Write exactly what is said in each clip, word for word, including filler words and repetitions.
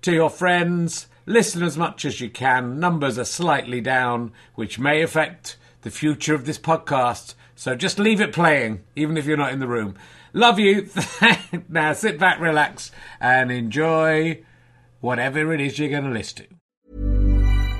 to your friends. Listen as much as you can. Numbers are slightly down, which may affect the future of this podcast. So just leave it playing, even if you're not in the room. Love you. Now sit back, relax, and enjoy whatever it is you're going to listen to.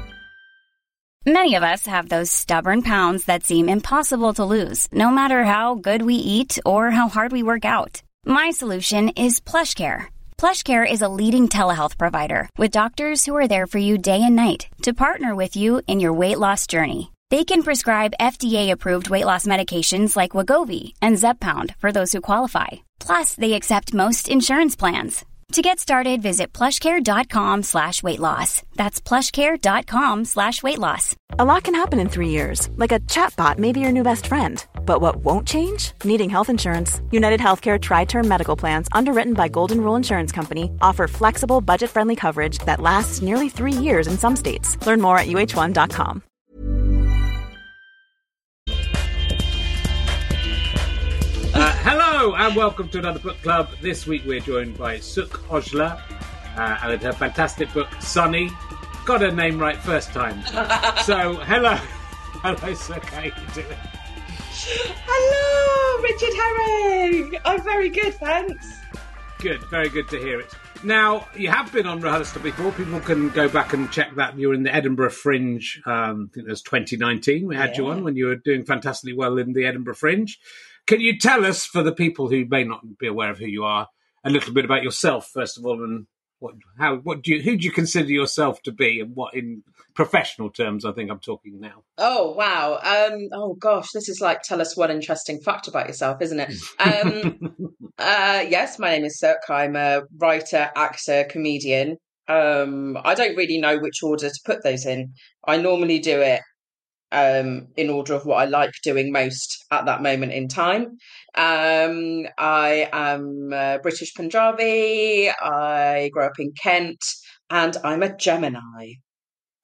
Many of us have those stubborn pounds that seem impossible to lose, no matter how good we eat or how hard we work out. My solution is PlushCare. PlushCare is a leading telehealth provider with doctors who are there for you day and night to partner with you in your weight loss journey. They can prescribe F D A-approved weight loss medications like Wegovy and Zepbound for those who qualify. Plus, they accept most insurance plans. To get started, visit plushcare.com slash weight loss. That's plushcare.com slash weight loss. A lot can happen in three years, like a chatbot may be your new best friend. But what won't change? Needing health insurance. United Healthcare Tri-Term Medical Plans, underwritten by Golden Rule Insurance Company, offer flexible, budget-friendly coverage that lasts nearly three years in some states. Learn more at U H one dot com. Uh, hello and welcome to another book club. This week we're joined by Sukh Ojla uh, and her fantastic book, Sunny. Got her name right first time. So, hello. Hello, Sukh. How are you doing? Hello, Richard Herring. I'm very good, thanks. Good, very good to hear it. Now, you have been on Rohallister before. People can go back and check that. You were in the Edinburgh Fringe, um, I think it was twenty nineteen. We had yeah. you on when you were doing fantastically well in the Edinburgh Fringe. Can you tell us, for the people who may not be aware of who you are, a little bit about yourself, first of all, and what, how, what do you, who do you consider yourself to be, and what in professional terms? I think I'm talking now. Oh wow! Um, oh gosh, this is like tell us one interesting fact about yourself, isn't it? Um, uh, yes, my name is Sukh. I'm a writer, actor, comedian. Um, I don't really know which order to put those in. I normally do it um, in order of what I like doing most at that moment in time. Um, I am uh, British Punjabi, I grew up in Kent, and I'm a Gemini.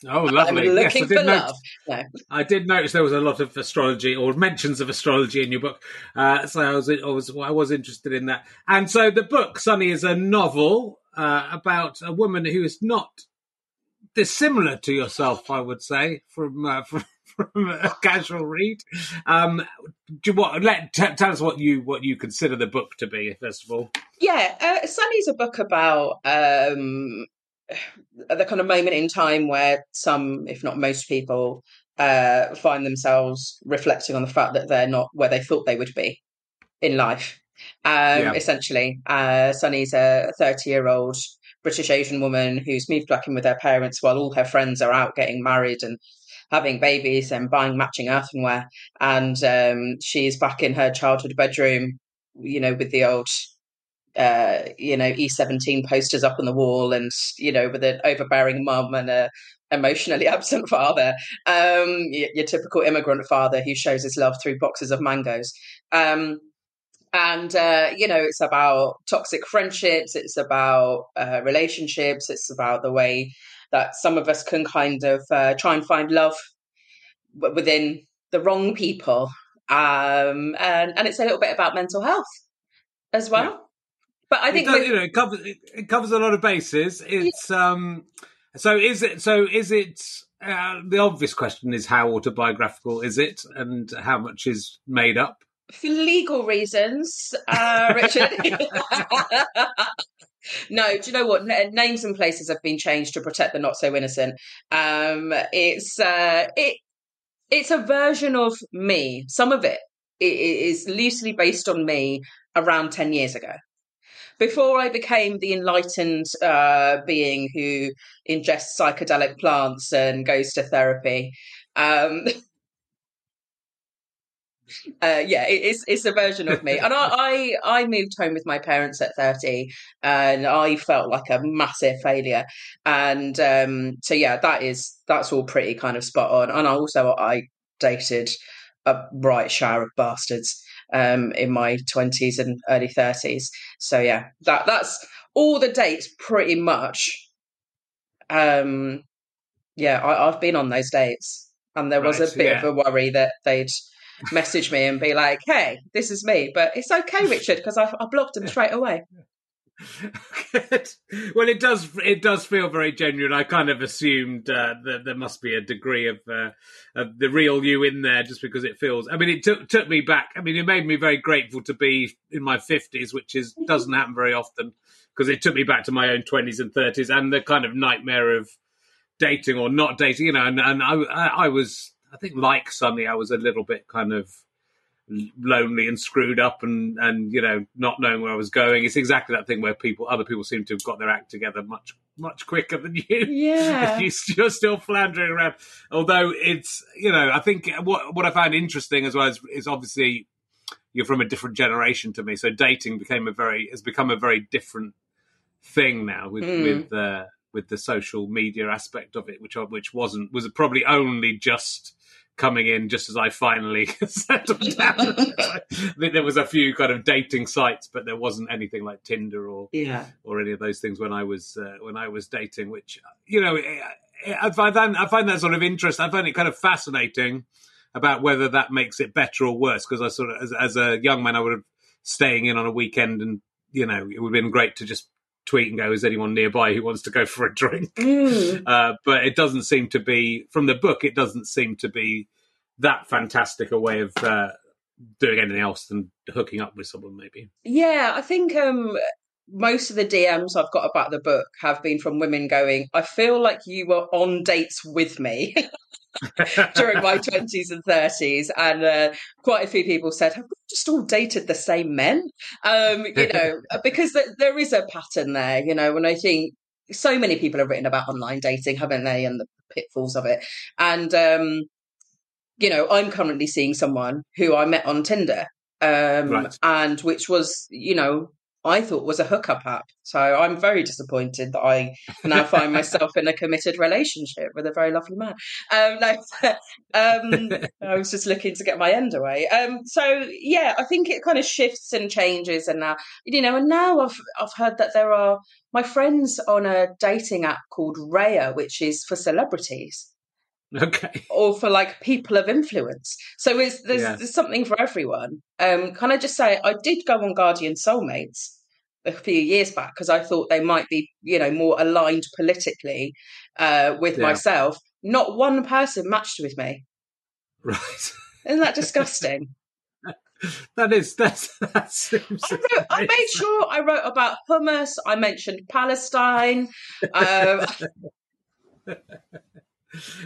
Oh, lovely. I'm looking yes, for love. No. I did notice there was a lot of astrology or mentions of astrology in your book, uh, so I was, I was I was interested in that. And so the book, Sunny, is a novel uh, about a woman who is not dissimilar to yourself, I would say, from... Uh, from From a casual read, um, do you want, let t- tell us what you what you consider the book to be, first of all. Yeah, uh, Sunny's a book about um, the kind of moment in time where some, if not most people, uh, find themselves reflecting on the fact that they're not where they thought they would be in life. Um, yeah. Essentially, uh, Sunny's a thirty-year-old British Asian woman who's moved back in with her parents while all her friends are out getting married and having babies and buying matching earthenware. And um, she's back in her childhood bedroom, you know, with the old, uh, you know, E seventeen posters up on the wall and, you know, with an overbearing mum and a emotionally absent father, um, your, your typical immigrant father who shows his love through boxes of mangoes. Um, and, uh, you know, it's about toxic friendships. It's about uh, relationships. It's about the way that some of us can kind of uh, try and find love within the wrong people. Um, and, and it's a little bit about mental health as well. Yeah. But I think... It does, with... you know, it covers, it covers a lot of bases. It's yeah. um, So is it... So is it uh, the obvious question is how autobiographical is it and how much is made up? For legal reasons, uh, Richard. No, do you know what? N- names and places have been changed to protect the not so innocent. Um, it's uh, it it's a version of me. Some of it, it is loosely based on me around ten years ago, before I became the enlightened uh, being who ingests psychedelic plants and goes to therapy. Um, Uh, yeah, it, it's it's a version of me. And I, I I moved home with my parents at thirty, and I felt like a massive failure. And um, so yeah, that is that's all pretty kind of spot on. And I also I dated a right shower of bastards um, in my twenties and early thirties. So yeah, that that's all the dates pretty much. Um, yeah, I, I've been on those dates, and there was right, a bit yeah. of a worry that they'd message me and be like, hey, this is me, but it's okay, Richard, because I, I blocked him straight away. Well, it does it does feel very genuine. I kind of assumed uh, that there must be a degree of, uh, of the real you in there, just because it feels, I mean, it took took me back. I mean, it made me very grateful to be in my fifties, which is doesn't happen very often, because it took me back to my own twenties and thirties and the kind of nightmare of dating or not dating, you know. And, and I, I was I think, like Sunny, I was a little bit kind of lonely and screwed up and, and, you know, not knowing where I was going. It's exactly that thing where people, other people seem to have got their act together much, much quicker than you. Yeah. You're still floundering around. Although it's, you know, I think what what I found interesting as well is, is obviously you're from a different generation to me. So dating became a very, has become a very different thing now with, mm. with, uh, with the social media aspect of it, which, which wasn't, was probably only just coming in just as I finally settled down. I think there was a few kind of dating sites, but there wasn't anything like Tinder or yeah. or any of those things when I was uh, when I was dating. Which, you know, I find that, I find that sort of interesting. I find it kind of fascinating about whether that makes it better or worse. Because I sort of, as, as a young man, I would have staying in on a weekend, and you know, it would have been great to just tweet and go, is anyone nearby who wants to go for a drink? Mm. Uh, but it doesn't seem to be, from the book, it doesn't seem to be that fantastic a way of uh, doing anything else than hooking up with someone, maybe. Yeah, I think um, most of the D Ms I've got about the book have been from women going, I feel like you were on dates with me during my twenties and thirties. And uh, quite a few people said, have we just all dated the same men? Um, you know, because th- there is a pattern there, you know, and I think so many people have written about online dating, haven't they, and the pitfalls of it. And, um, you know, I'm currently seeing someone who I met on Tinder, um, right. and which was, you know, I thought was a hookup app. So I'm very disappointed that I now find myself in a committed relationship with a very lovely man. Um, no, um, I was just looking to get my end away. Um, so yeah, I think it kind of shifts and changes. And now, you know, and now I've I've heard that there are my friends on a dating app called Raya, which is for celebrities. Okay. Or for like people of influence. So it's, there's, yeah. there's something for everyone. Um, can I just say, I did go on Guardian Soulmates a few years back because I thought they might be, you know, more aligned politically uh, with yeah. myself. Not one person matched with me. Right. Isn't that disgusting? That is, that's, that seems I, wrote, I made sure I wrote about hummus. I mentioned Palestine. Um,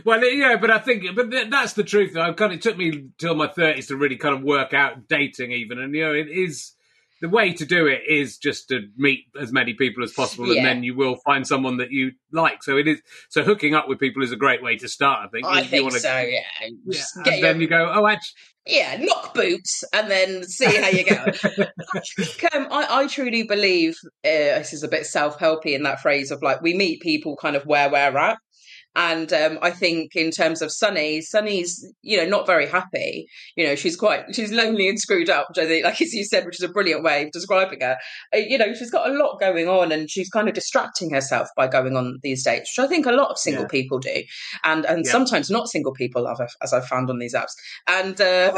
Well, yeah, but I think, but that's the truth. Though, kind of, it took me till my thirties to really kind of work out dating, even, and you know, it is the way to do it is just to meet as many people as possible, yeah. and then you will find someone that you like. So it is. So hooking up with people is a great way to start. I think. I you, think you wanna, so. Yeah. yeah. And your, then you go, oh, actually, yeah, knock boots, and then see how you go. I, think, um, I, I truly believe uh, this is a bit self-helpy in that phrase of like we meet people kind of where we're at. And um, I think in terms of Sunny, Sunny's, you know, not very happy. You know, she's quite, she's lonely and screwed up, which I think, like as you said, which is a brilliant way of describing her. You know, she's got a lot going on and she's kind of distracting herself by going on these dates, which I think a lot of single yeah. people do. And and yeah. sometimes not single people, as I've found on these apps. And uh,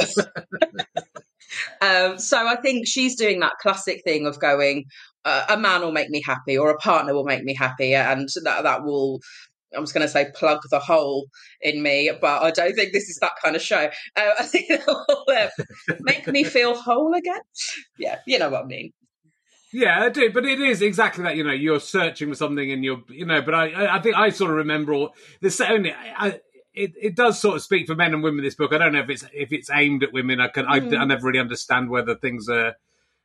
um, so I think she's doing that classic thing of going, uh, a man will make me happy or a partner will make me happy. And that that will... I was going to say plug the hole in me, but I don't think this is that kind of show. Uh, I think that will uh, make me feel whole again. Yeah, you know what I mean. Yeah, I do, but it is exactly that. You know, you're searching for something, and you're, you know. But I, I think I sort of remember all this. Only I, it, it does sort of speak for men and women. This book, I don't know if it's if it's aimed at women. I can, mm. I, I never really understand whether things are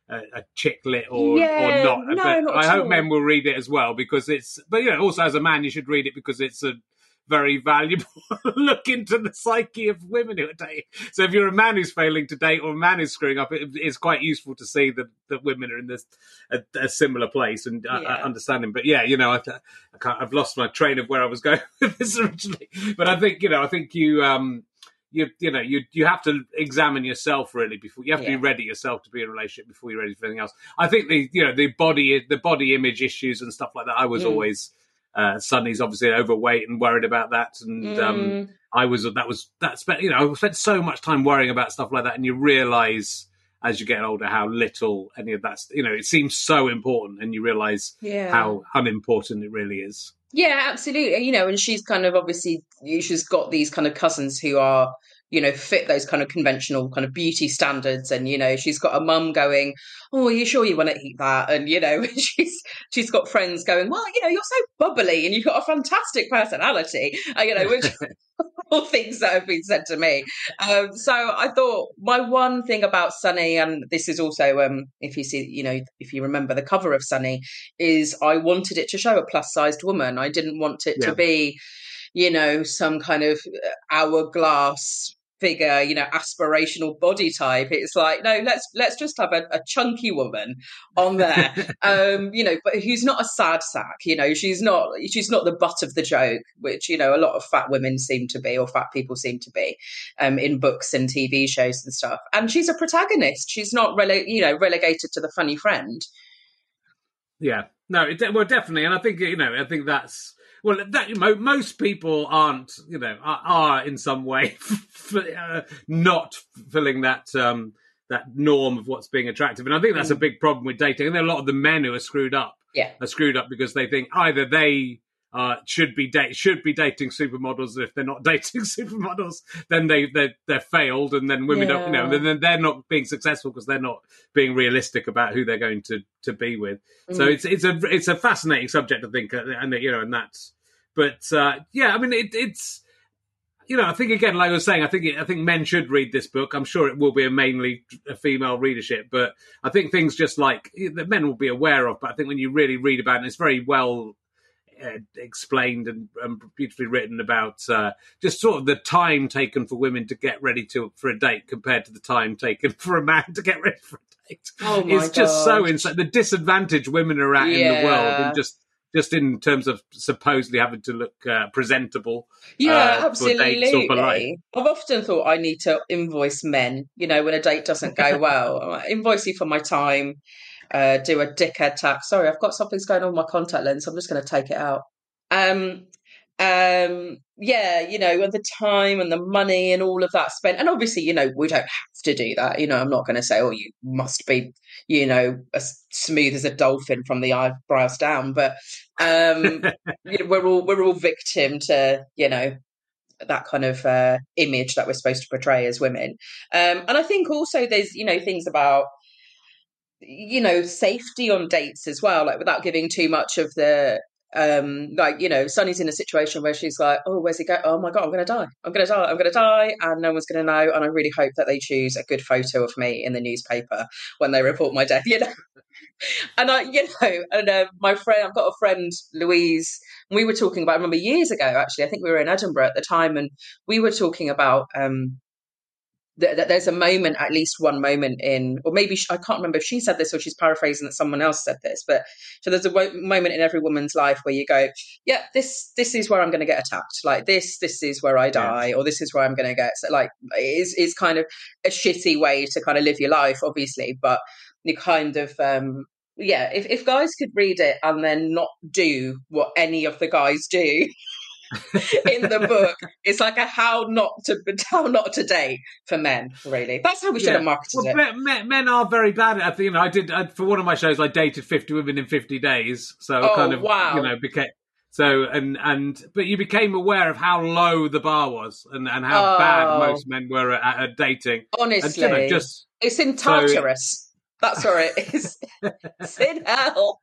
a, a chick lit or, yeah, or not. No, but not I hope all. Men will read it as well, because it's. But you know, also as a man, you should read it because it's a very valuable look into the psyche of women who are dating. So if you're a man who's failing to date or a man who's screwing up, it, it's quite useful to see that, that women are in this a, a similar place and uh, yeah. understanding. But yeah, you know, I, I can't, I've lost my train of where I was going with this originally. But I think, you know, I think you, um, you, you know, you you have to examine yourself really before you have yeah. to be ready yourself to be in a relationship before you're ready for anything else. I think the you know the body the body image issues and stuff like that. I was mm. always. Uh, Sunny's obviously overweight and worried about that, and mm. um, I was that was that spent you know I spent so much time worrying about stuff like that, and you realise as you get older how little any of that's you know it seems so important, and you realise yeah. how unimportant it really is. Yeah, absolutely. You know, and she's kind of obviously she's got these kind of cousins who are. You know, fit those kind of conventional kind of beauty standards. And, you know, she's got a mum going, oh, are you sure you want to eat that? And, you know, she's she's got friends going, well, you know, you're so bubbly and you've got a fantastic personality, uh, you know, which all things that have been said to me. Um, so I thought my one thing about Sunny, and this is also, um, if you see, you know, if you remember the cover of Sunny, is I wanted it to show a plus-sized woman. I didn't want it yeah. to be, you know, some kind of hourglass figure, you know, aspirational body type. It's like, no, let's let's just have a, a chunky woman on there, um, you know, but who's not a sad sack. You know, she's not she's not the butt of the joke, which, you know, a lot of fat women seem to be, or fat people seem to be, um, in books and T V shows and stuff. And she's a protagonist. She's not, rele- you know, relegated to the funny friend. Yeah, no, it de- well, definitely. And I think, you know, I think that's, well, that, you know, most people aren't, you know, are, are in some way f- f- uh, not filling that um, that norm of what's being attractive. And I think that's mm. a big problem with dating. And a lot of the men who are screwed up yeah. are screwed up because they think either they uh, should be da- should be dating supermodels. And if they're not dating supermodels, then they, they, they're failed. And then women yeah. don't, you know, then they're, they're not being successful because they're not being realistic about who they're going to, to be with. Mm. So it's it's a it's a fascinating subject, I think. And, you know, and that's, But, uh, yeah, I mean, it, it's, you know, I think, again, like I was saying, I think it, I think men should read this book. I'm sure it will be a mainly a female readership, but I think things just like that men will be aware of. But I think when you really read about it, it's very well uh, explained and, and beautifully written about uh, just sort of the time taken for women to get ready to for a date compared to the time taken for a man to get ready for a date. Oh my it's God. Just so insane. The disadvantage women are at yeah. in the world and just... Just in terms of supposedly having to look uh, presentable. Yeah, uh, absolutely. I've often thought I need to invoice men, you know, when a date doesn't go well. I'm like, invoice you for my time, uh, do a dickhead tax. Sorry, I've got something's going on with my contact lens. So I'm just going to take it out. Um, um, yeah, you know, the time and the money and all of that spent. And obviously, you know, we don't have to do that. You know, I'm not going to say, oh, you must be, you know, as smooth as a dolphin from the eyebrows down. But um, you know, we're all we're all victim to, you know, that kind of uh, image that we're supposed to portray as women. Um, and I think also there's, you know, things about, you know, safety on dates as well, like without giving too much of the, um like, you know, Sunny's in a situation where she's like, oh, where's he go? Oh my God, I'm gonna die I'm gonna die I'm gonna die and no one's gonna know, and I really hope that they choose a good photo of me in the newspaper when they report my death, you know. and I you know and uh, my friend I've got a friend Louise, and we were talking about, I remember years ago actually, I think we were in Edinburgh at the time, and we were talking about um that there's a moment, at least one moment in, or maybe, she, I can't remember if she said this or she's paraphrasing that someone else said this, but so there's a w- moment in every woman's life where you go, yeah, this this is where I'm going to get attacked. Like this, this is where I die, yeah. or this is where I'm going to get, so like, it's, it's kind of a shitty way to kind of live your life, obviously, but you kind of, um, yeah, if, if guys could read it and then not do what any of the guys do, in the book, it's like a how not to how not to date for men. Really, that's how we should yeah. have marketed well, it. Men, men are very bad at. You know, I did I, for one of my shows. I dated fifty women in fifty days. So oh, I kind of, wow. you know, became so and and but you became aware of how low the bar was and and how oh. bad most men were at, at dating. Honestly, and, you know, just, it's in Tartarus. So, That's where it is. It's in hell.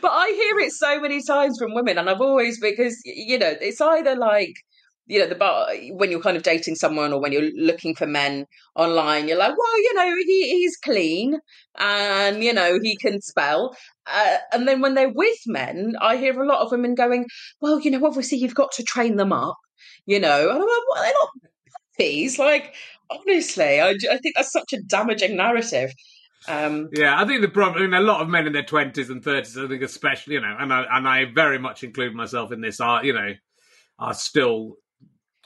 But I hear it so many times from women, and I've always, because, you know, it's either like, you know, the bar, when you're kind of dating someone or when you're looking for men online, you're like, well, you know, he, he's clean and, you know, he can spell. Uh, and then when they're with men, I hear a lot of women going, well, you know, obviously you've got to train them up, you know. And I'm like, well, they're not puppies. Like, honestly, I, I think that's such a damaging narrative. Um, yeah, I think the problem, I mean, a lot of men in their twenties and thirties, I think especially, you know, and I, and I very much include myself in this, are, you know, are still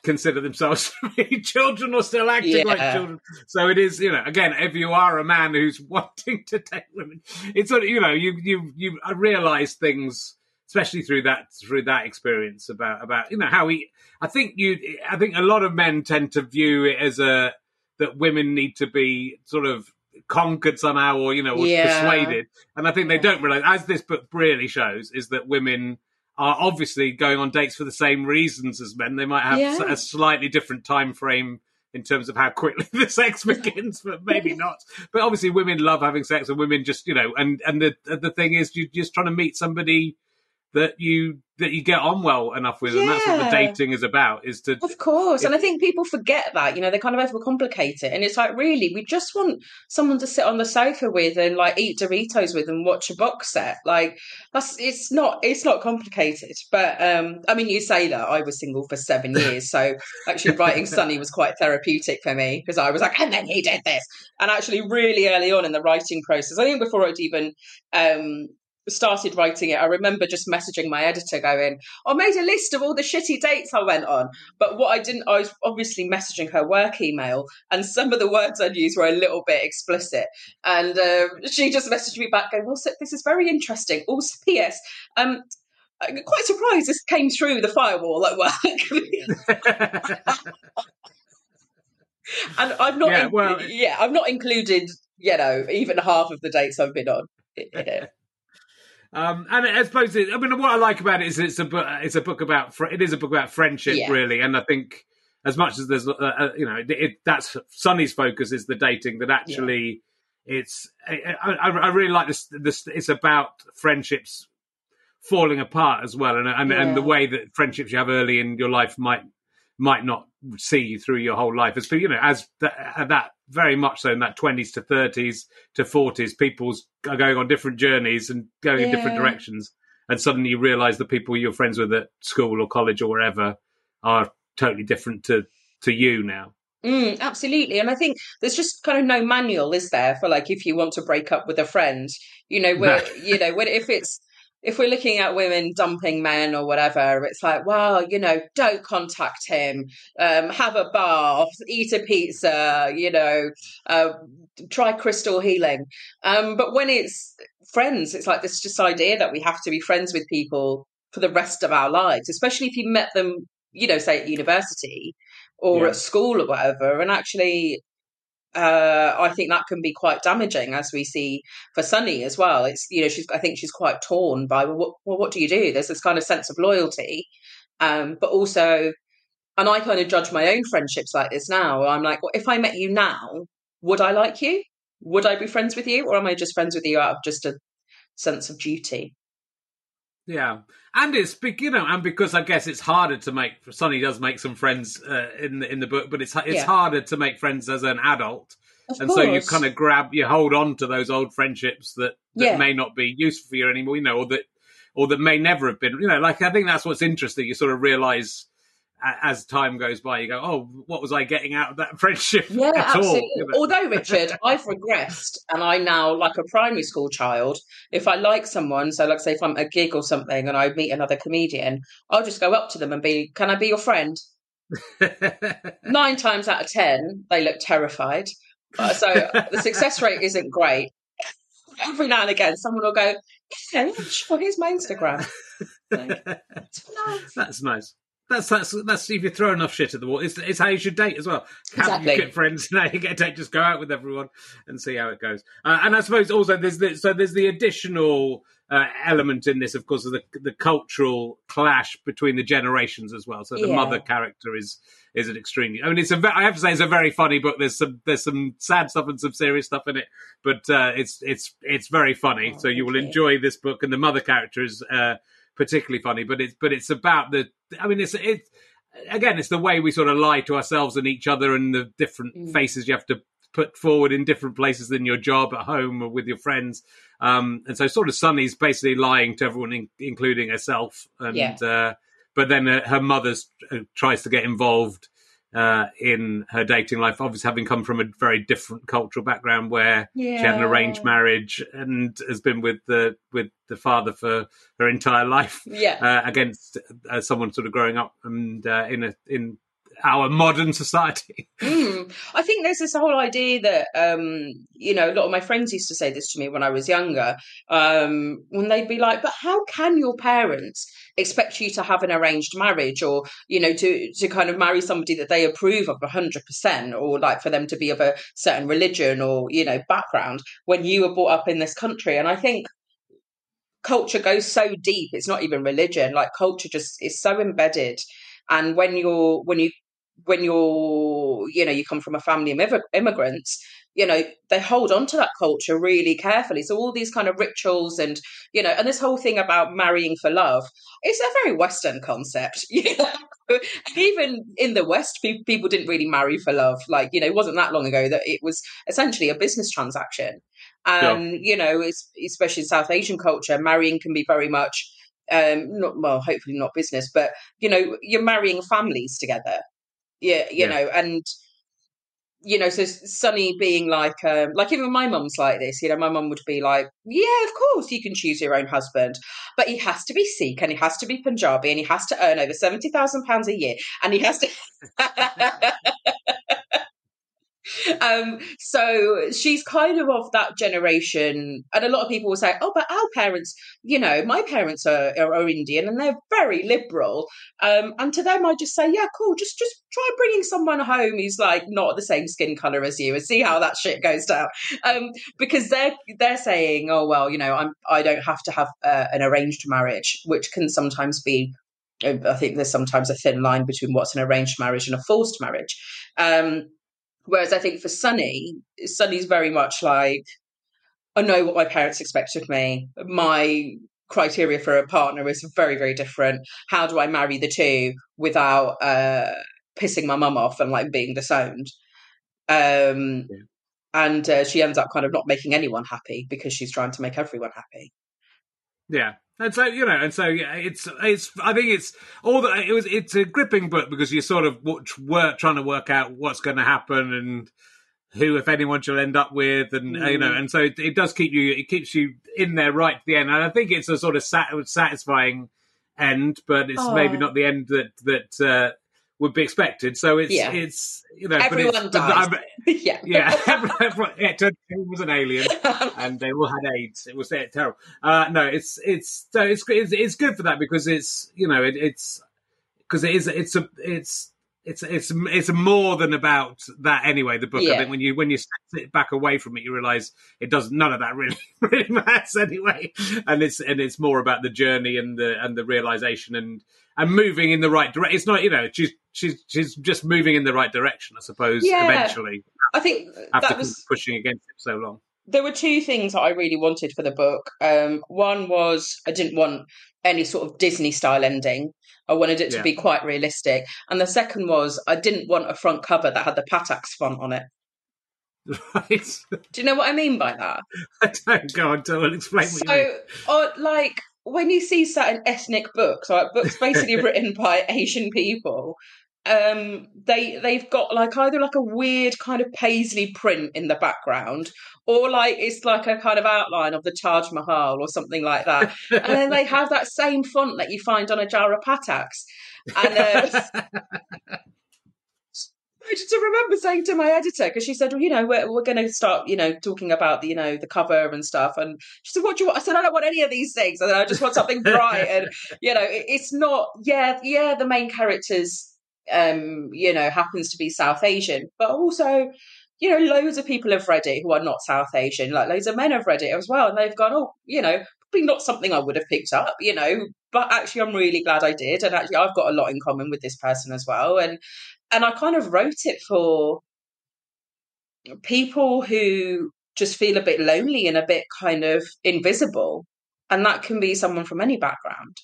consider themselves to be children or still acting yeah. like children. So it is, you know, again, if you are a man who's wanting to date women, it's sort of, you know, you you you realise things, especially through that through that experience about about you know how he. I think you, I think a lot of men tend to view it as a that women need to be sort of conquered somehow, or, you know, or yeah. persuaded, and I think they don't realise, as this book really shows, is that women are obviously going on dates for the same reasons as men. They might have yeah. a slightly different time frame in terms of how quickly the sex begins, but maybe not. But obviously women love having sex, and women just, you know, and, and the the thing is you're just trying to meet somebody that you that you get on well enough with, yeah. and that's what the dating is about. Is to Of course, it, and I think people forget that, you know, they kind of overcomplicate it. And it's like, really, we just want someone to sit on the sofa with and, like, eat Doritos with and watch a box set. Like, that's it's not it's not complicated. But, um, I mean, you say that. I was single for seven years, so actually writing Sunny was quite therapeutic for me, because I was like, and then he did this. And actually really early on in the writing process, I think before I'd even... Um, started writing it, I remember just messaging my editor going, I made a list of all the shitty dates I went on. But what I didn't, I was obviously messaging her work email, and some of the words I'd used were a little bit explicit. And uh, she just messaged me back going, well, this is very interesting. Also, P S, um, I'm quite surprised this came through the firewall at work. And I've not, yeah, in- well, yeah, I've not included, you know, even half of the dates I've been on. You know. Um, and I suppose, it, I mean, what I like about it is it's a book, it's a book about, it is a book about friendship, yeah. really. And I think as much as there's, uh, you know, it, it, that's Sunny's focus is the dating, that actually yeah. it's, I, I, I really like this, this, it's about friendships falling apart as well. And and, yeah. and the way that friendships you have early in your life might, might not see you through your whole life. As, you know, as th- that very much so in that twenties to thirties to forties, people are going on different journeys and going yeah. in different directions. And suddenly you realise the people you're friends with at school or college or wherever are totally different to, to you now. Mm, absolutely. And I think there's just kind of no manual, is there, for like if you want to break up with a friend, you know, where, you know, when, if it's, if we're looking at women dumping men or whatever, it's like, well, you know, don't contact him, um, have a bath, eat a pizza, you know, uh, try crystal healing. Um, but when it's friends, it's like this just idea that we have to be friends with people for the rest of our lives, especially if you met them, you know, say at university or yeah. at school or whatever. And actually, Uh, I think that can be quite damaging, as we see for Sunny as well. It's, you know, she's, I think she's quite torn by, well, what, well, what do you do? There's this kind of sense of loyalty. Um, but also, and I kind of judge my own friendships like this now. I'm like, well, if I met you now, would I like you? Would I be friends with you? Or am I just friends with you out of just a sense of duty? Yeah, and it's, you know, and because I guess it's harder to make, Sunny does make some friends uh, in the in the book, but it's it's yeah. harder to make friends as an adult, of and course. So you kind of grab, you hold on to those old friendships that, that yeah. may not be useful for you anymore, you know, or that or that may never have been, you know. Like I think that's what's interesting. You sort of realise as time goes by, you go, oh, what was I getting out of that friendship? Yeah, at absolutely. All? Although, Richard, I've regressed, and I now, like a primary school child, if I like someone, so like say if I'm at a gig or something and I meet another comedian, I'll just go up to them and be, can I be your friend? Nine times out of ten, they look terrified. Uh, so the success rate isn't great. Every now and again, someone will go, yeah, sure, here's my Instagram. Like, that's nice. That's nice. That's that's that's if you throw enough shit at the wall. It's it's how you should date as well. Exactly. You get friends now, you get to just go out with everyone and see how it goes. Uh, and I suppose also there's the, so there's the additional uh, element in this, of course, of the the cultural clash between the generations as well. So the yeah. mother character is is an extremely. I mean, it's a I have to say it's a very funny book. There's some there's some sad stuff and some serious stuff in it, but uh, it's it's it's very funny. Oh, so you will okay. enjoy this book, and the mother character is. Uh, particularly funny, but it's but it's about the I mean it's it's again it's the way we sort of lie to ourselves and each other and the different mm. faces you have to put forward in different places than your job, at home, or with your friends, um and so sort of Sunny's basically lying to everyone in, including herself, and yeah. uh but then uh, her mother uh, tries to get involved uh in her dating life, obviously having come from a very different cultural background where yeah. she had an arranged marriage and has been with the with the father for her entire life, yeah uh, against uh, someone sort of growing up and uh, in a in our modern society. mm. I think there's this whole idea that um you know, a lot of my friends used to say this to me when I was younger, um when they'd be like, but how can your parents expect you to have an arranged marriage, or you know, to to kind of marry somebody that they approve of one hundred percent, or like for them to be of a certain religion or, you know, background, when you were brought up in this country? And I think culture goes so deep, it's not even religion, like culture just is so embedded. And when you're when you when you're you know, you come from a family of immigrants, you know, they hold on to that culture really carefully. So all these kind of rituals and, you know, and this whole thing about marrying for love, it's a very Western concept. You know? Even in the West, people didn't really marry for love. Like, you know, it wasn't that long ago that it was essentially a business transaction. And, yeah. you know, it's, especially in South Asian culture, marrying can be very much, um, not well, hopefully not business, but, you know, you're marrying families together. Yeah, you yeah. know, and... You know, so Sunny being like, um, like even my mum's like this, you know, my mum would be like, yeah, of course you can choose your own husband, but he has to be Sikh and he has to be Punjabi and he has to earn over seventy thousand pounds a year and he has to... um, so she's kind of of that generation. And a lot of people will say, oh, but our parents, you know, my parents are, are, are Indian and they're very liberal. Um, and to them, I just say, yeah, cool. Just, just try bringing someone home who's like not the same skin color as you and see how that shit goes down. Um, because they're, they're saying, oh, well, you know, I'm, I don't have to have uh, an arranged marriage, which can sometimes be, I think there's sometimes a thin line between what's an arranged marriage and a forced marriage. Um, Whereas I think for Sunny, Sunny's very much like, I know what my parents expect of me. My criteria for a partner is very, very different. How do I marry the two without uh, pissing my mum off and like being disowned? Um, yeah. And uh, she ends up kind of not making anyone happy because she's trying to make everyone happy. Yeah. And so, you know, and so yeah, it's, it's, I think it's all that it was, it's a gripping book because you're sort of work, trying to work out what's going to happen and who, if anyone, you'll end up with. And, mm. you know, and so it, it does keep you, it keeps you in there right to the end. And I think it's a sort of sat, satisfying end, but it's oh. maybe not the end that, that, uh, would be expected. So it's, yeah. it's, you know, everyone but it's, dies. But yeah. Yeah. Everyone, yeah. It was an alien and they all had AIDS. It was terrible. Uh, no, it's, it's, so it's, it's, it's good for that because it's, you know, it, it's, because it is, it's a, it's, it's, it's, it's more than about that anyway, the book. Yeah. I think when you, when you sit back away from it, you realize it doesn't, none of that really, really matters anyway. And it's, and it's more about the journey and the, and the realization and, and moving in the right direction. It's not, you know, she's, she's she's just moving in the right direction, I suppose, yeah. eventually. I think after that was, pushing against it so long. There were two things that I really wanted for the book. Um, one was I didn't want any sort of Disney-style ending. I wanted it to yeah. be quite realistic. And the second was I didn't want a front cover that had the Patak's font on it. Right. Do you know what I mean by that? I don't. Go on, I'll explain what so, you mean. So, like... when you see certain ethnic books, like books basically written by Asian people, um, they, they've got like either like a weird kind of paisley print in the background or like it's like a kind of outline of the Taj Mahal or something like that. And then they have that same font that you find on a jar of Patak's. And uh, I to remember saying to my editor, because she said, well, you know, we're, we're going to start, you know, talking about, the, you know, the cover and stuff. And she said, what do you want? I said, I don't want any of these things. I, said, I just want something bright. And, you know, it, it's not, yeah, yeah, the main character's, um, you know, happens to be South Asian, but also, you know, loads of people have read it who are not South Asian, like loads of men have read it as well. And they've gone, oh, you know, probably not something I would have picked up, you know, but actually I'm really glad I did. And actually I've got a lot in common with this person as well. And, and I kind of wrote it for people who just feel a bit lonely and a bit kind of invisible. And that can be someone from any background.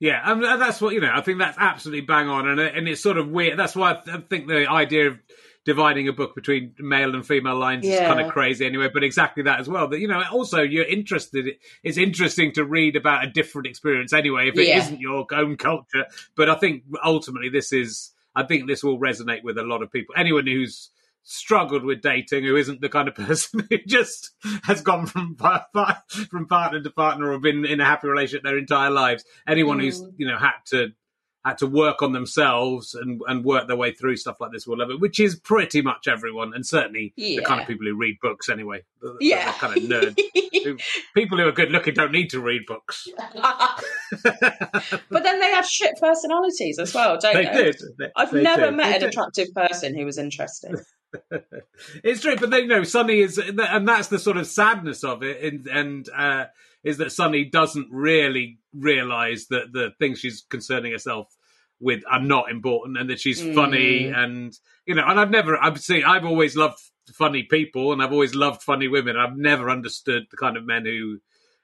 Yeah, and that's what, you know, I think that's absolutely bang on. And, and it's sort of weird. That's why I think the idea of dividing a book between male and female lines yeah. is kind of crazy anyway, but exactly that as well. That, you know, also you're interested, it's interesting to read about a different experience anyway, if it yeah. isn't your own culture. But I think ultimately this is, I think this will resonate with a lot of people. Anyone who's struggled with dating, who isn't the kind of person who just has gone from par- par- from partner to partner or been in a happy relationship their entire lives. Anyone mm. who's, you know, had to, had to work on themselves and, and work their way through stuff like this will love it, which is pretty much everyone, and certainly yeah. the kind of people who read books anyway. The, yeah. The kind of nerd. People who are good looking don't need to read books. But then they have shit personalities as well, don't they? They did. They, I've they never did. met they an did. attractive person who was interesting. It's true, but they know Sunny is, and that's the sort of sadness of it, and, and uh, is that Sunny doesn't really realise that the things she's concerning herself with are not important, and that she's mm. funny, and you know, and I've never, I've seen, I've always loved funny people, and I've always loved funny women. I've never understood the kind of men who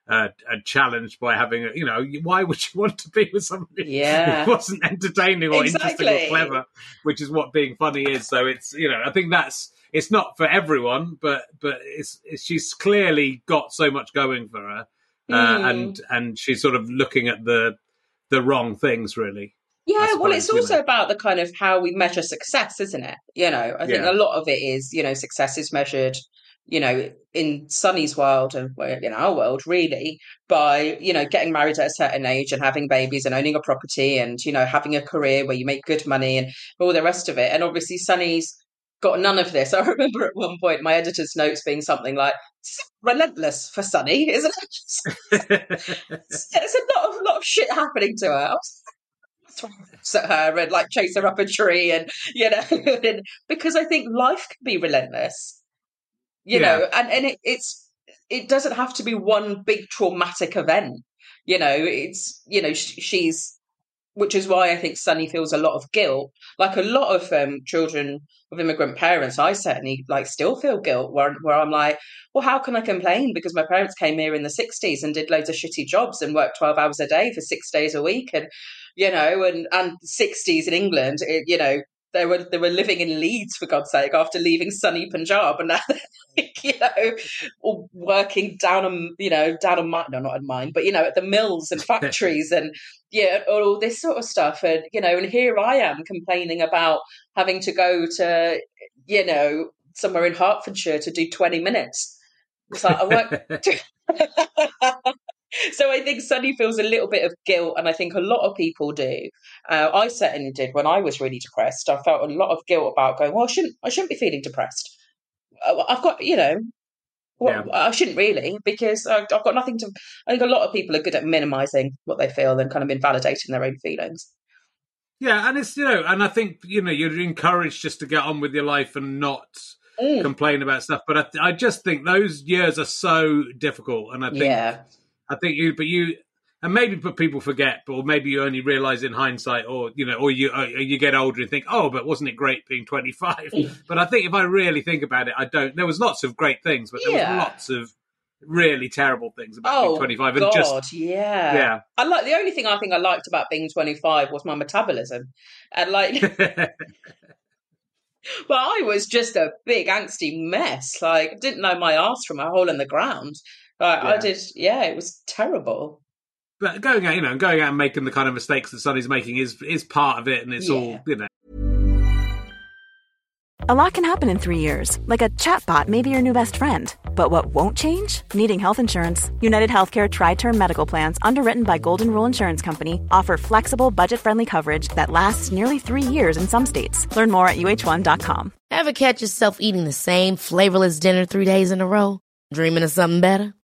uh, are challenged by having, a, you know, why would you want to be with somebody yeah. who wasn't entertaining or exactly. interesting or clever, which is what being funny is. So it's, you know, I think that's, it's not for everyone, but but it's, it's she's clearly got so much going for her, uh, mm. and and she's sort of looking at the the wrong things really. Yeah, suppose, well, it's also know. about the kind of how we measure success, isn't it? You know, I think yeah. a lot of it is, you know, success is measured, you know, in Sunny's world and in our world, really, by, you know, getting married at a certain age and having babies and owning a property and, you know, having a career where you make good money and all the rest of it. And obviously Sunny's got none of this. I remember at one point my editor's notes being something like, relentless for Sunny, isn't it? It's a lot of, lot of shit happening to her. I was at her and like chase her up a tree and you know and because I think life can be relentless, you yeah. know, and and it, it's it doesn't have to be one big traumatic event, you know. It's, you know, sh- she's which is why I think Sunny feels a lot of guilt, like a lot of um, children of immigrant parents. I certainly like still feel guilt where, where I'm like, well, how can I complain? Because my parents came here in the sixties and did loads of shitty jobs and worked twelve hours a day for six days a week. And, you know, and, and sixties in England, it, you know, they were they were living in Leeds, for God's sake, after leaving sunny Punjab, and now they're like, you know, working down on, you know, down on mine, no, not in mine, but, you know, at the mills and factories and, yeah, all this sort of stuff. And, you know, and here I am complaining about having to go to, you know, somewhere in Hertfordshire to do twenty minutes. It's like, I work... So I think Sunny feels a little bit of guilt, and I think a lot of people do. Uh, I certainly did when I was really depressed. I felt a lot of guilt about going, well, I shouldn't, I shouldn't be feeling depressed. I've got, you know, well, yeah. I shouldn't really, because I've, I've got nothing to... I think a lot of people are good at minimising what they feel and kind of invalidating their own feelings. Yeah, and it's, you know, and I think, you know, you're encouraged just to get on with your life and not... Mm. complain about stuff. But I, th- I just think those years are so difficult, and I think... Yeah. I think you, but you, and maybe people forget, but or maybe you only realise in hindsight, or you know, or you or you get older and think, oh, but wasn't it great being twenty-five? But I think if I really think about it, I don't. There was lots of great things, but yeah. there was lots of really terrible things about oh, being twenty-five. And God, just, yeah, yeah. I like the only thing I think I liked about being twenty-five was my metabolism, and like, but I was just a big angsty mess. Like, didn't know my ass from a hole in the ground. Like, yeah. I did, yeah, it was terrible. But going out, you know, going out and making the kind of mistakes that Sunny's making is is part of it, and it's yeah. all, you know. A lot can happen in three years, like a chatbot may be your new best friend. But what won't change? Needing health insurance. United Healthcare Tri-Term Medical Plans, underwritten by Golden Rule Insurance Company, offer flexible, budget-friendly coverage that lasts nearly three years in some states. Learn more at U H one dot com. Ever catch yourself eating the same flavorless dinner three days in a row? Dreaming of something better?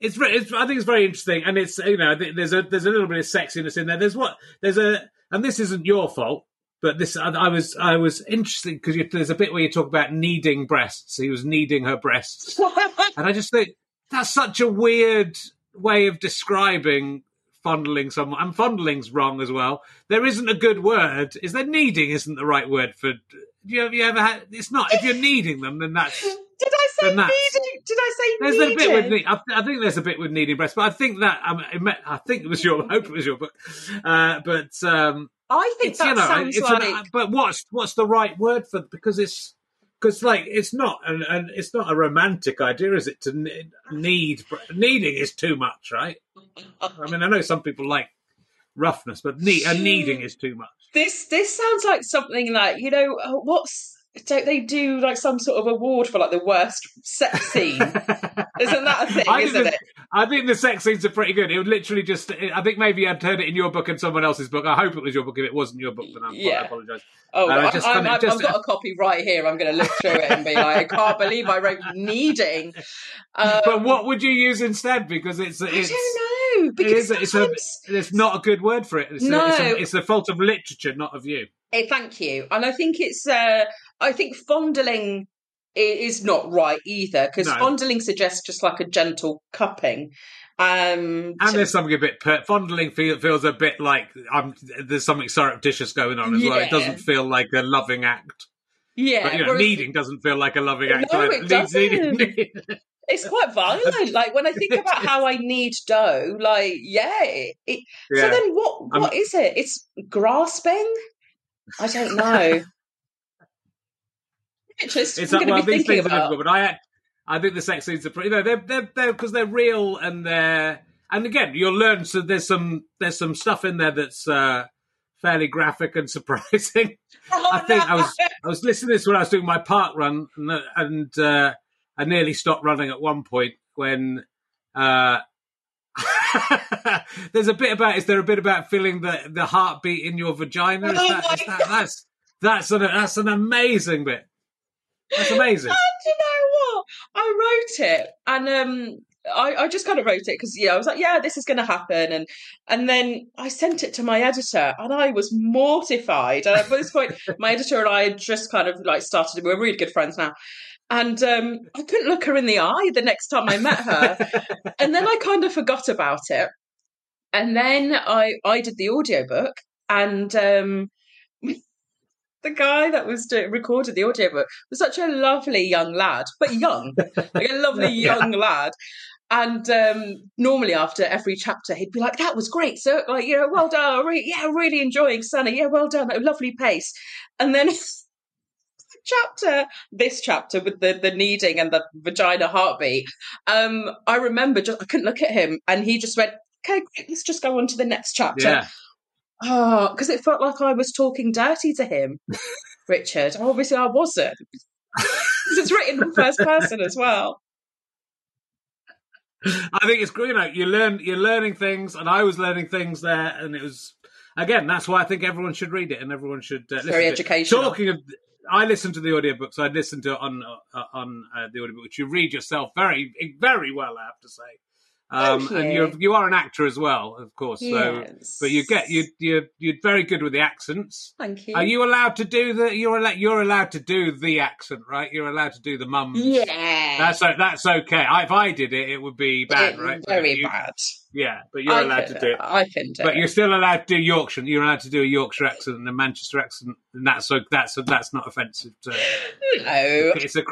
It's, it's I think it's very interesting, and it's you know there's a there's a little bit of sexiness in there. There's what there's a and this isn't your fault. But this, I, I was, I was interested because there's a bit where you talk about kneading breasts. He was kneading her breasts, and I just think that's such a weird way of describing fondling someone. And fondling's wrong as well. There isn't a good word. Is there? Kneading isn't the right word for. Do you, have you ever had? It's not. If you're kneading them, then that's. Did I say kneading? Did I say kneading? There's a bit with kneading. I, th- I think there's a bit with kneading breasts, but I think that I, mean, it met, I think it was your. I hope it was your book, uh, but. Um, I think it's, that you know, sounds it's like. An, but what's what's the right word for because it's because like it's not and an, it's not a romantic idea, is it? To kn- need kneading is too much, right? I mean, I know some people like roughness, but kne- a kneading is too much. This this sounds like something like you know what's don't they do like some sort of award for like the worst sex scene? Isn't that a thing? I isn't it? I think the sex scenes are pretty good. It would literally just, I think maybe I'd heard it in your book and someone else's book. I hope it was your book. If it wasn't your book, then I'm, yeah. I apologise. Oh, uh, I just, I'm, I'm, just, I've got a copy right here. I'm going to look through it and be like, I can't believe I wrote kneading. Um, but what would you use instead? Because it's, it's I don't know. Because it is, sometimes... it's, a, it's not a good word for it. It's no. A, it's, a, it's the fault of literature, not of you. Hey, thank you. And I think it's, uh, I think fondling is not right either because no. Fondling suggests just like a gentle cupping. Um, and there's something a bit, per- fondling feel, feels a bit like um, there's something surreptitious going on as yeah. well. It doesn't feel like a loving act. Yeah. But, you know, whereas, kneading doesn't feel like a loving act. No, it doesn't. It's quite violent. Like when I think about how I knead dough, like, yeah. It, yeah. So then what? What I'm, is it? It's grasping? I don't know. Just, it's like, well, these things about. Are difficult, but I, I think the sex scenes are pretty. You know, they're they're they're because they're real and they're and again you'll learn. So there's some there's some stuff in there that's uh, fairly graphic and surprising. Oh, I think no. I was I was listening to this when I was doing my park run and and uh, I nearly stopped running at one point when uh, there's a bit about is there a bit about feeling the the heartbeat in your vagina? Is oh that, is that, that's that's an that's an amazing bit. That's amazing. And you know what? I wrote it, and um, I, I just kind of wrote it because yeah, I was like, yeah, this is going to happen, and and then I sent it to my editor, and I was mortified. And at this point, my editor and I had just kind of like started. We're really good friends now, and um, I couldn't look her in the eye the next time I met her, and then I kind of forgot about it, and then I I did the audiobook, and. Um, The guy that was doing, recorded the audiobook was such a lovely young lad, but young, like a lovely young yeah. lad. And um, normally after every chapter, he'd be like, that was great. So, like, you know, well done. Re- yeah, really enjoying Sunny. Yeah, well done. A lovely pace. And then chapter, this chapter with the, the kneading and the vagina heartbeat, um, I remember just I couldn't look at him. And he just went, okay, let's just go on to the next chapter. Yeah. Oh, because it felt like I was talking dirty to him, Richard. Obviously, I wasn't. It's written in first person as well. I think it's you know you learn you're learning things, and I was learning things there, and it was again that's why I think everyone should read it and everyone should uh, listen very to educational. It. Talking of, I listened to the audiobook, so I listened to it on uh, on uh, the audiobook, which you read yourself very very well, I have to say. Um, you. And you're, you are an actor as well, of course. So, yes. But you get you you you're very good with the accents. Thank you. Are you allowed to do the? You're allowed. You're allowed to do the accent, right? You're allowed to do the mum. Yeah. That's that's okay. If I did it, it would be bad, it, right? Very you, bad. Yeah, but you're I allowed could, to do it. I can do. But you're still allowed to do Yorkshire. You're allowed to do a Yorkshire accent and a Manchester accent, and that's so that's that's not offensive. To, no. It's a.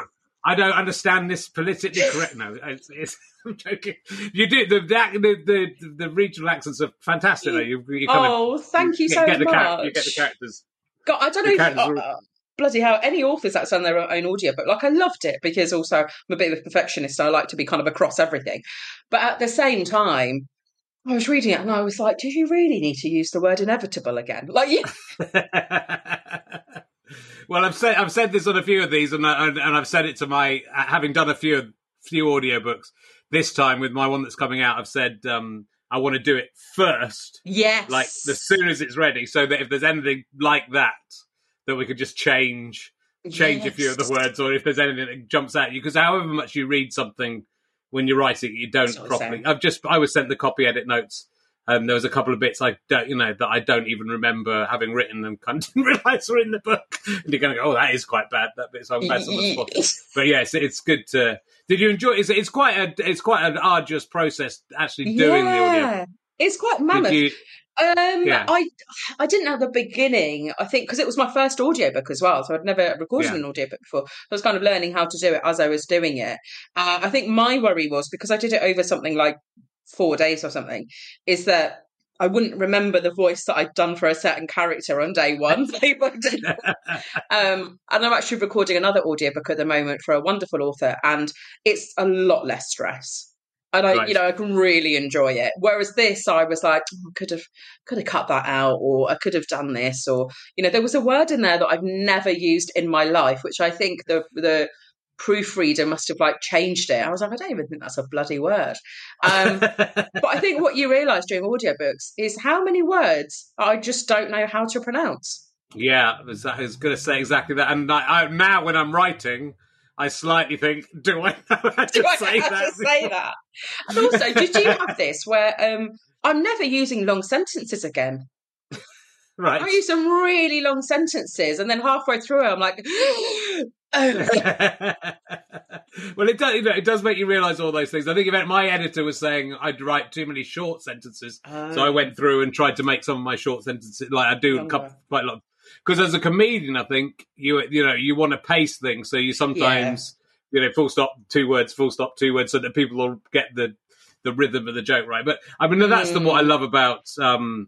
I don't understand this politically correct. No, it's, it's, I'm joking. You do the the the, the regional accents are fantastic. Though. You, you kind oh, of, thank you, you so get much. The you get the characters. God, I don't know. If, are, uh, bloody hell! Any authors that's done their own audio, but like I loved it because also I'm a bit of a perfectionist. So I like to be kind of across everything, but at the same time. I was reading it and I was like, do you really need to use the word inevitable again? Like, yeah. Well, I've said I've said this on a few of these, and I, and I've said it to my having done a few few audiobooks this time with my one that's coming out. I've said um, I want to do it first, yes, like as soon as it's ready, so that if there's anything like that, that we could just change change yes. a few of the words, or if there's anything that jumps at you, because however much you read something. When you're writing, you don't properly. I've just, I was sent the copy edit notes, and there was a couple of bits I don't, you know, that I don't even remember having written and kind of didn't realise were in the book. And you're going to go, oh, that is quite bad. That bit, so I'm glad someone spotted it. But yes, it's good to. Did you enjoy? It's, it's quite a, it's quite an arduous process actually doing yeah, the audio. Yeah, it's quite mammoth. You, um, yeah. I, I didn't have the beginning. I think because it was my first audiobook as well, so I'd never recorded yeah. an audiobook before. I was kind of learning how to do it as I was doing it. Uh, I think my worry was because I did it over something like four days or something, is that I wouldn't remember the voice that I'd done for a certain character on day one. um, and I'm actually recording another audiobook at the moment for a wonderful author, and it's a lot less stress. And I, right. you know, I can really enjoy it. Whereas this, I was like, oh, could have, could have cut that out, or I could have done this, or you know, there was a word in there that I've never used in my life, which I think the the proofreader must have like changed it. I was like, I don't even think that's a bloody word. Um, but I think what you realise doing audiobooks is how many words I just don't know how to pronounce. Yeah, I was, was going to say exactly that. And I, I, now when I'm writing. I slightly think, do I know how to, do I say, know how that to say that? And also, did you have this where um, I'm never using long sentences again? Right. I use some really long sentences, and then halfway through, I'm like, oh my God. Well, it does, you know, it does make you realise all those things. I think about my editor was saying I'd write too many short sentences, um, so I went through and tried to make some of my short sentences like I do a couple, quite a lot. Because as a comedian, I think you you know you want to pace things, so you sometimes yeah. you know full stop two words, full stop two words, so that people will get the, the rhythm of the joke right. But I mean that's mm. the what I love about um,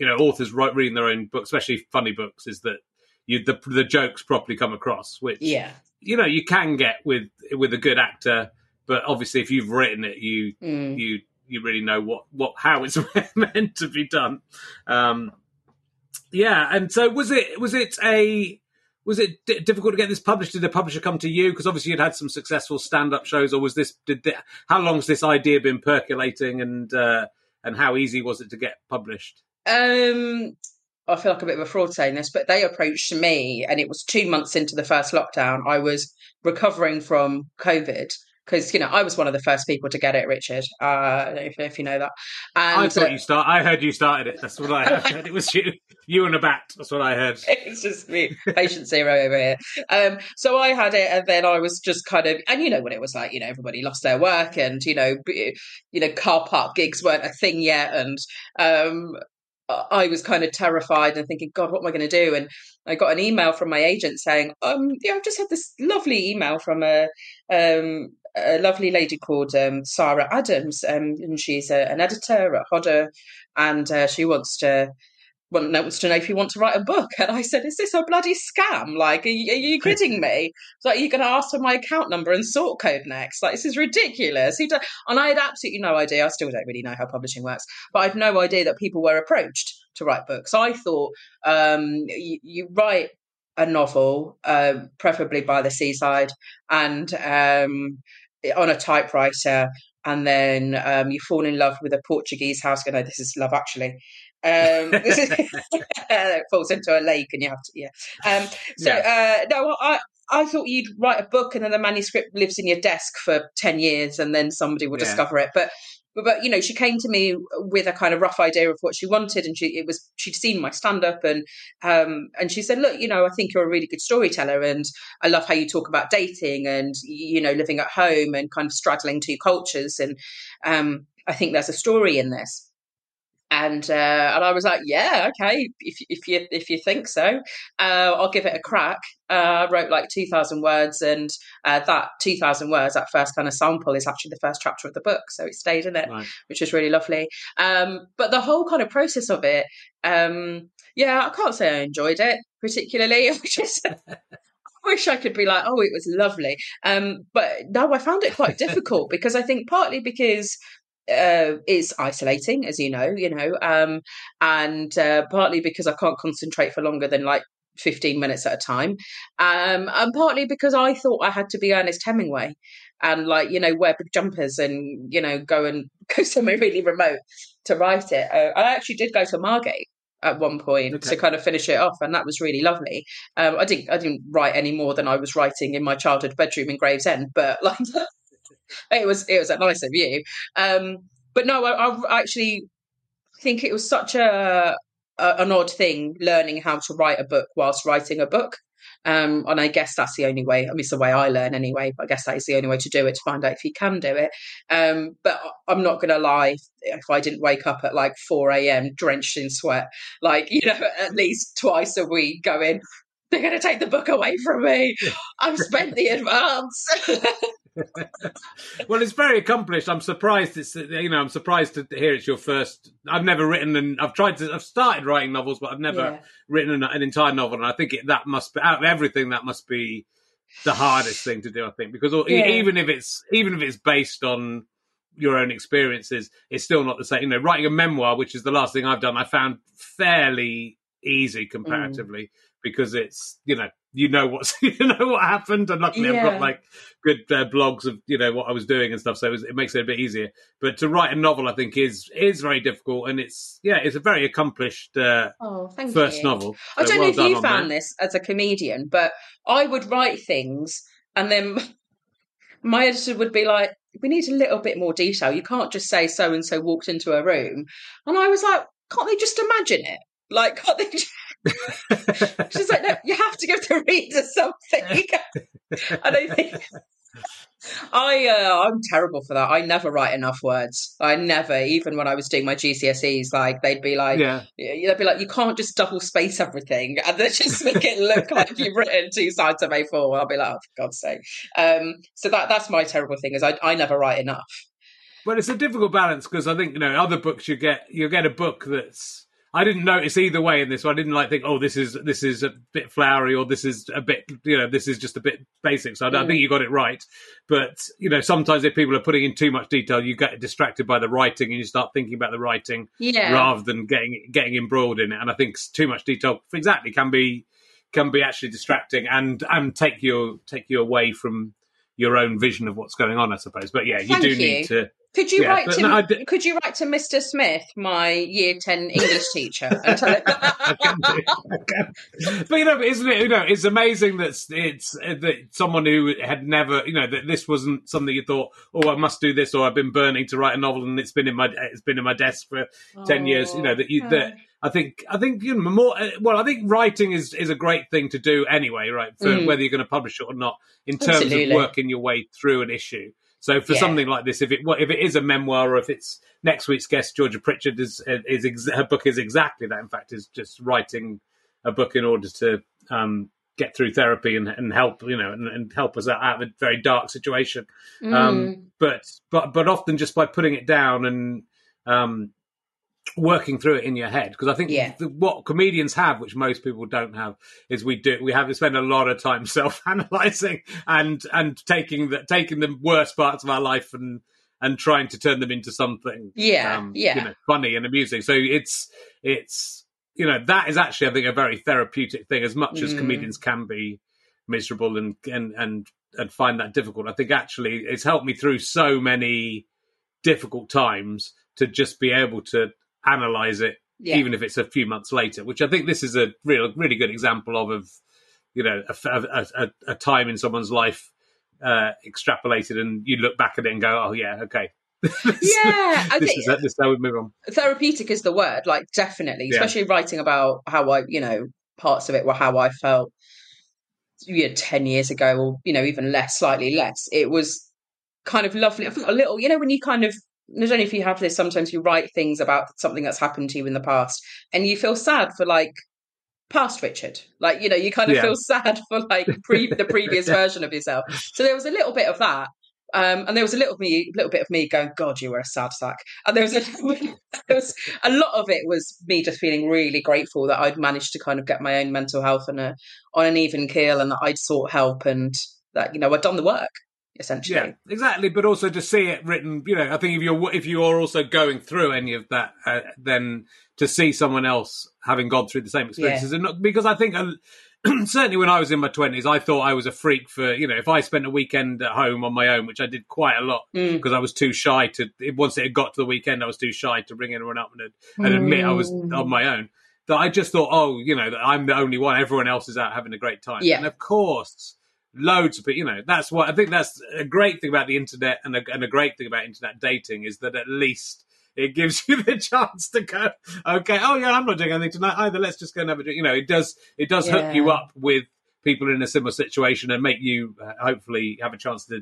you know authors write, reading their own books, especially funny books, is that you the the jokes properly come across, which yeah. you know you can get with with a good actor, but obviously if you've written it, you mm. you you really know what, what how it's meant to be done. Um, Yeah, and so was it? Was it a? Was it d- difficult to get this published? Did the publisher come to you? Because obviously you'd had some successful stand-up shows, or was this? Did they, how long has this idea been percolating, and uh, and how easy was it to get published? Um, I feel like a bit of a fraud saying this, but they approached me, and it was two months into the first lockdown. I was recovering from COVID. Because, you know, I was one of the first people to get it, Richard, uh, if, if you know that. And, I thought uh, you start. I heard you started it. That's what I heard. It was you, you and a bat. That's what I heard. It's just me, patient zero over here. Um, so I had it, and then I was just kind of, and you know what it was like. You know, everybody lost their work, and you know, you know, car park gigs weren't a thing yet, and um, I was kind of terrified and thinking, God, what am I going to do? And I got an email from my agent saying, um, yeah, I've just had this lovely email from a. Um, a lovely lady called um, Sarah Adams, um, and she's a, an editor at Hodder, and uh, she wants to want, wants to know if you want to write a book. And I said, is this a bloody scam? Like, are you, are you kidding me? It's like, are you going to ask for my account number and sort code next? Like, this is ridiculous. Who do-? And I had absolutely no idea. I still don't really know how publishing works, but I had no idea that people were approached to write books. I thought um, you, you write a novel, uh, preferably by the seaside, and um, on a typewriter, and then um, you fall in love with a Portuguese house. You know, this is Love Actually. Um, this is, it falls into a lake, and you have to, yeah. Um, so, yeah. Uh, no, I I thought you'd write a book, and then the manuscript lives in your desk for ten years, and then somebody will yeah. discover it. But But, but, you know, she came to me with a kind of rough idea of what she wanted, and she it was she'd seen my stand-up, and um, and she said, look, you know, I think you're a really good storyteller, and I love how you talk about dating and, you know, living at home and kind of straddling two cultures, and um, I think there's a story in this. And uh, and I was like, yeah, okay, if if you if you think so, uh, I'll give it a crack. Uh, I wrote like two thousand words, and uh, that two thousand words, that first kind of sample, is actually the first chapter of the book, so it stayed in it, right. Which was really lovely. Um, but the whole kind of process of it, um, yeah, I can't say I enjoyed it particularly. I just wish I could be like, oh, it was lovely. Um, but no, I found it quite difficult because I think partly because. Uh, it's isolating, as you know, you know, um, and uh, partly because I can't concentrate for longer than like fifteen minutes at a time, um, and partly because I thought I had to be Ernest Hemingway and like, you know, wear big jumpers and, you know, go and go somewhere really remote to write it. Uh, I actually did go to Margate at one point okay. to kind of finish it off, and that was really lovely. Um, I didn't, I didn't write any more than I was writing in my childhood bedroom in Gravesend, but like. It was it was a nice of you, um, but no, I, I actually think it was such a, a an odd thing learning how to write a book whilst writing a book, um, and I guess that's the only way. I mean, it's the way I learn anyway. But I guess that is the only way to do it, to find out if you can do it. Um, but I'm not going to lie, if I didn't wake up at like four a.m. drenched in sweat, like you know, at least twice a week, going, they're going to take the book away from me. I've spent the advance. Well, it's very accomplished. I'm surprised it's you know I'm surprised to hear it's your first. I've never written, and I've tried to I've started writing novels, but I've never yeah. written an, an entire novel, and I think it, that must be, out of everything, that must be the hardest thing to do, I think, because yeah. even if it's even if it's based on your own experiences, it's still not the same. You know, writing a memoir, which is the last thing I've done, I found fairly easy comparatively mm. because it's you know you know what's you know what happened, and luckily yeah. I've got like good uh, blogs of you know what I was doing and stuff, so it, was, it makes it a bit easier. But to write a novel, I think, is is very difficult, and it's yeah, it's a very accomplished uh, oh, thank first you. Novel. So I don't well know if you found that. This as a comedian, but I would write things, and then my editor would be like, "We need a little bit more detail. You can't just say so and so walked into a room." And I was like, "Can't they just imagine it? Like, can't they?" Just... She's like, no, you have to give the reader something. And I think I uh, I'm terrible for that. I never write enough words. I never, even when I was doing my G C S Es, like they'd be like, yeah. they'd be like, you can't just double space everything and then just make it look like you've written two sides of A four. I'll be like, oh, for God's sake. Um, so that that's my terrible thing is I I never write enough. But it's a difficult balance because I think you know other books you get you get a book that's. I didn't notice either way in this one. I didn't like think, oh, this is this is a bit flowery, or this is a bit, you know, this is just a bit basic. So I, mm. I think you got it right. But you know, sometimes if people are putting in too much detail, you get distracted by the writing and you start thinking about the writing yeah. rather than getting getting embroiled in it. And I think too much detail, exactly, can be can be actually distracting and and take you take you away from your own vision of what's going on, I suppose. But yeah, you Thank do you. Need to. Could you yeah, write to no, d- Could you write to Mister Smith, my Year Ten English teacher? And tell him- I can do. I can. But you know, isn't it? You know, it's amazing that it's that someone who had never, you know, that this wasn't something you thought, oh, I must do this, or I've been burning to write a novel, and it's been in my it's been in my desk for oh, ten years. You know that you okay. that I think I think you know more. Well, I think writing is, is a great thing to do anyway, right? For mm. whether you're going to publish it or not, in terms Absolutely. Of working your way through an issue. So for yeah. something like this, if it if it is a memoir, or if it's next week's guest, Georgia Pritchard, is is ex- her book is exactly that. In fact, is just writing a book in order to um, get through therapy and, and help you know and, and help us out of a very dark situation. Mm. Um, but but but often just by putting it down and um, working through it in your head, because I think yeah. the, what comedians have, which most people don't have, is we do we have to spend a lot of time self-analyzing and and taking the taking the worst parts of our life and and trying to turn them into something yeah um, yeah you know, funny and amusing. So it's it's you know that is actually I think a very therapeutic thing, as much mm. as comedians can be miserable and and and and find that difficult. I think actually it's helped me through so many difficult times to just be able to analyze it, yeah. even if it's a few months later, which I think this is a real, really good example of, of you know, a, a, a time in someone's life uh, extrapolated, and you look back at it and go, oh yeah, okay, Yeah, I this, think is, this is how we move on. Therapeutic is the word, like, definitely, yeah. Especially writing about how I, you know, parts of it were how I felt, you know, ten years ago, or you know, even less, slightly less. It was kind of lovely. I felt a little, you know, when you kind of, I don't know if you have this. Sometimes you write things about something that's happened to you in the past, and you feel sad for like past Richard, like, you know, you kind of yeah. feel sad for like pre- the previous yeah. version of yourself. So there was a little bit of that. Um, and there was a little me, little bit of me going, God, you were a sad sack. And there was, a, there was a lot of it was me just feeling really grateful that I'd managed to kind of get my own mental health on a on an even keel, and that I'd sought help, and that, you know, I'd done the work, essentially. Yeah, exactly. But also to see it written, you know, I think if you're if you are also going through any of that, uh, then to see someone else having gone through the same experiences, yeah. and not, because I think. I, Certainly when I was in my twenties, I thought I was a freak for, you know, if I spent a weekend at home on my own, which I did quite a lot because mm. I was too shy to, once it had got to the weekend, I was too shy to bring anyone up and, and admit mm. I was on my own, that I just thought, oh, you know, that I'm the only one, everyone else is out having a great time. Yeah. And of course, loads of people, you know, that's what, I think that's a great thing about the internet, and a, and a great thing about internet dating is that at least it gives you the chance to go, okay, oh, yeah, I'm not doing anything tonight either. Let's just go and have a drink. You know, it does it does yeah. hook you up with people in a similar situation and make you uh, hopefully have a chance to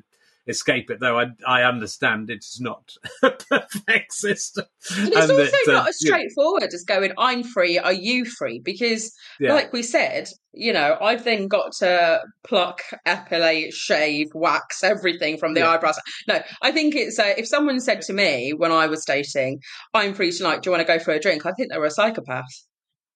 escape it, though I, I understand it's not a perfect system. And it's and also that, not uh, as straightforward yeah. as going, I'm free, are you free? Because yeah. like we said, you know, I've then got to pluck, epilate, shave, wax, everything from the yeah. eyebrows. No, I think it's, uh, if someone said to me when I was dating, I'm free tonight, do you want to go for a drink? I think they were a psychopath.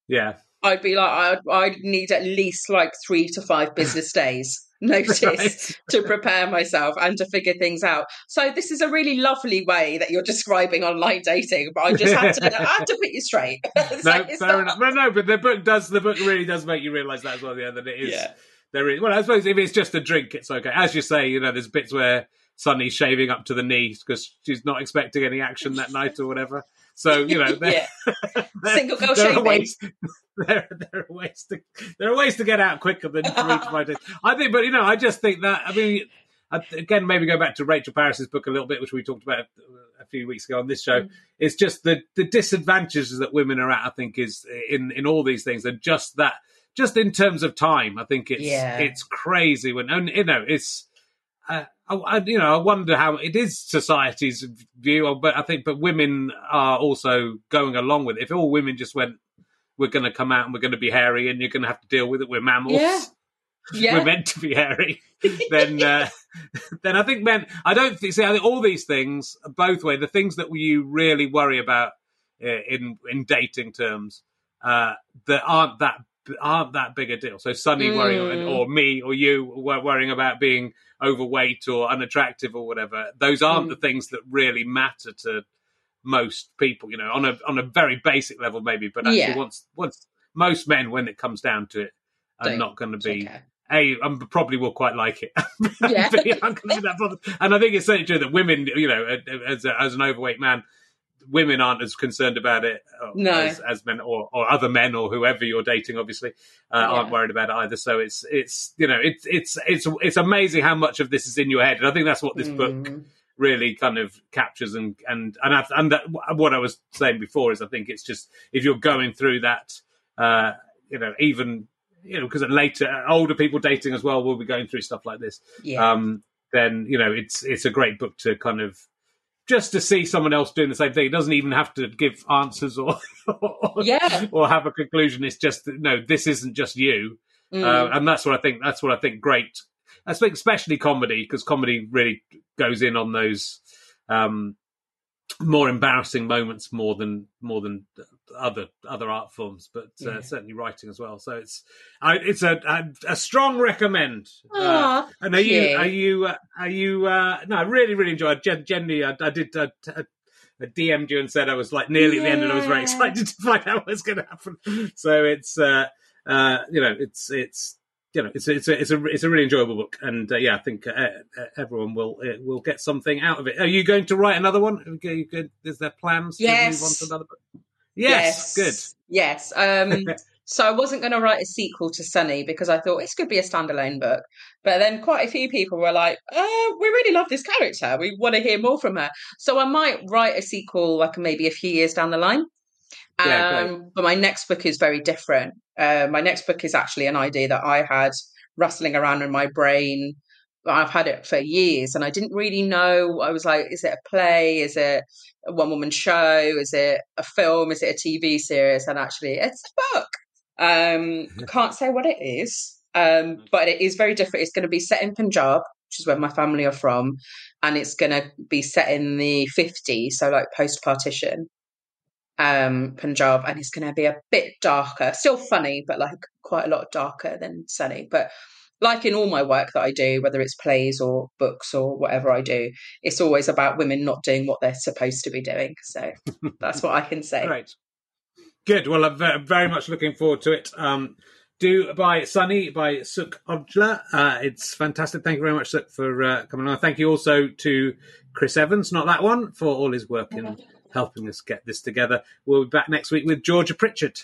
Yeah. I'd be like, I'd, I'd need at least like three to five business days. Notice right. to prepare myself and to figure things out. So this is a really lovely way that you're describing online dating, but I just had to, I had to put you straight. It's no, like, it's fair not... enough. No, no, but the book does. The book really does make you realise that as well. Yeah, that it is. Yeah. There is. Well, I suppose if it's just a drink, it's okay. As you say, you know, there's bits where Sunny's shaving up to the knees because she's not expecting any action that night or whatever. So, you know, yeah. single girl shaving. There are ways, there, there are ways to there are ways to get out quicker than to reach my days. I think, but you know, I just think that. I mean, I, again, maybe go back to Rachel Paris's book a little bit, which we talked about a, a few weeks ago on this show. Mm. It's just the the disadvantages that women are at. I think is in in all these things, and just that, just in terms of time, I think it's yeah. it's crazy when, and you know, it's. Uh, I, you know, I wonder how it is society's view, but I think, but women are also going along with it. If all women just went, we're going to come out and we're going to be hairy, and you're going to have to deal with it. We're mammals. Yeah. Yeah. We're meant to be hairy. Then, uh, then I think men. I don't see. I think all these things, both way, the things that you really worry about uh, in in dating terms, uh, that aren't that. aren't that big a deal. So Sunny mm. worrying, or me or you worrying about being overweight or unattractive or whatever, those aren't mm. the things that really matter to most people, you know, on a on a very basic level maybe, but actually yeah. once once most men, when it comes down to it, are Don't, not going to be okay. A, I probably will quite like it. Yeah. B, I'm going to be that bothered. And I think it's certainly true that women, you know, as a, as an overweight man, women aren't as concerned about it no. as, as men or, or other men or whoever you're dating, obviously, uh, yeah. aren't worried about it either. So it's, it's you know, it's it's it's it's amazing how much of this is in your head. And I think that's what this mm. book really kind of captures. And and and, I, and that, what I was saying before is I think it's just if you're going through that, uh, you know, even, you know, because later older people dating as well will be going through stuff like this, yeah. um, then, you know, it's it's a great book to kind of, just to see someone else doing the same thing. It doesn't even have to give answers or or, yeah. or have a conclusion. It's just, no, this isn't just you. Mm. Uh, and that's what I think, that's what I think great. I think especially comedy, because comedy really goes in on those um, more embarrassing moments more than more than other other art forms, but uh, yeah. certainly writing as well. So it's I, it's a, a a strong recommend. Aww, uh, and are you, you are you uh, are you? Uh, no, I really really enjoyed. Gen- generally, I, I did. I, I, I D M'd you and said I was like nearly yeah. at the end, and I was very excited to find out what's going to happen. So it's uh, uh, you know it's it's. You know, it's it's a, it's a it's a really enjoyable book, and uh, yeah, I think uh, uh, everyone will uh, will get something out of it. Are you going to write another one? Is there plans yes. to move on to another book? Yes, yes. Good. Yes, um, So I wasn't going to write a sequel to Sunny because I thought this could be a standalone book. But then quite a few people were like, oh, we really love this character. We want to hear more from her. So I might write a sequel like maybe a few years down the line. Yeah, um, but my next book is very different. Uh, my next book is actually an idea that I had rustling around in my brain. I've had it for years and I didn't really know. I was like, is it a play? Is it a one-woman show? Is it a film? Is it a T V series? And actually, it's a book. Um, I can't say what it is, um, but it is very different. It's going to be set in Punjab, which is where my family are from, and it's going to be set in the fifties, so like post-partition um, Punjab, and it's going to be a bit darker, still funny, but like quite a lot darker than Sunny. But like in all my work that I do, whether it's plays or books or whatever I do, it's always about women not doing what they're supposed to be doing. So that's what I can say. Right. Good. Well, I'm very much looking forward to it. Um, do by Sunny by Sukh Ojla. Uh, it's fantastic. Thank you very much, Sukh, for uh, coming on. Thank you also to Chris Evans, not that one, for all his work in helping us get this together. We'll be back next week with Georgia Pritchard.